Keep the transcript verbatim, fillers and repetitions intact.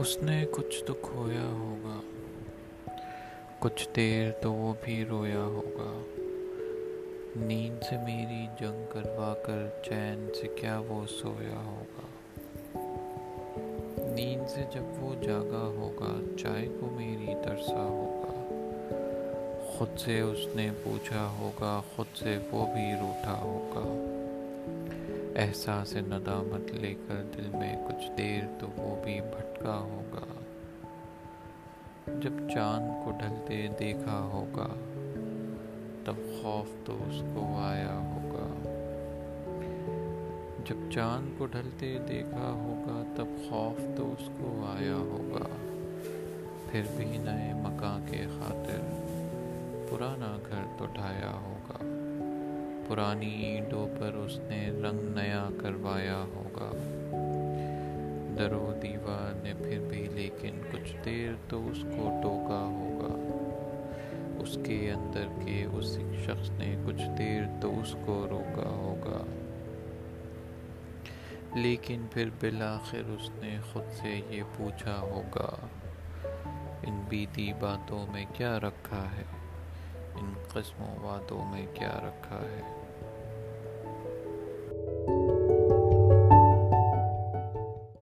اس نے کچھ تو کھویا ہوگا، کچھ دیر تو وہ بھی رویا ہوگا۔ نیند سے میری جنگ کروا کر چین سے کیا وہ سویا ہوگا۔ نیند سے جب وہ جاگا ہوگا، چائے کو میری ترسا ہوگا۔ خود سے اس نے پوچھا ہوگا، خود سے وہ بھی روٹھا ہوگا۔ احساس ندامت لے کر دل میں کچھ دیر تو وہ بھی بھٹکا ہوگا۔ جب چاند کو ڈھلتے دیکھا ہوگا، تب خوف تو اس کو آیا ہوگا۔ جب چاند کو ڈھلتے دیکھا ہوگا، تب خوف تو اس کو آیا ہوگا۔ پھر بھی نئے مکان کے خاطر پرانا گھر تو ڈھایا ہوگا۔ پرانی اینٹوں پر اس نے رنگ نیا کروایا ہوگا۔ در و دیوار نے پھر بھی لیکن کچھ دیر تو اس کو ٹوکا ہوگا۔ اس کے اندر کے اس شخص نے کچھ دیر تو اس کو روکا ہوگا، لیکن پھر بالآخر اس نے خود سے یہ پوچھا ہوگا، ان بیتی باتوں میں کیا رکھا ہے، ان قسم و وعدوں میں کیا رکھا ہے۔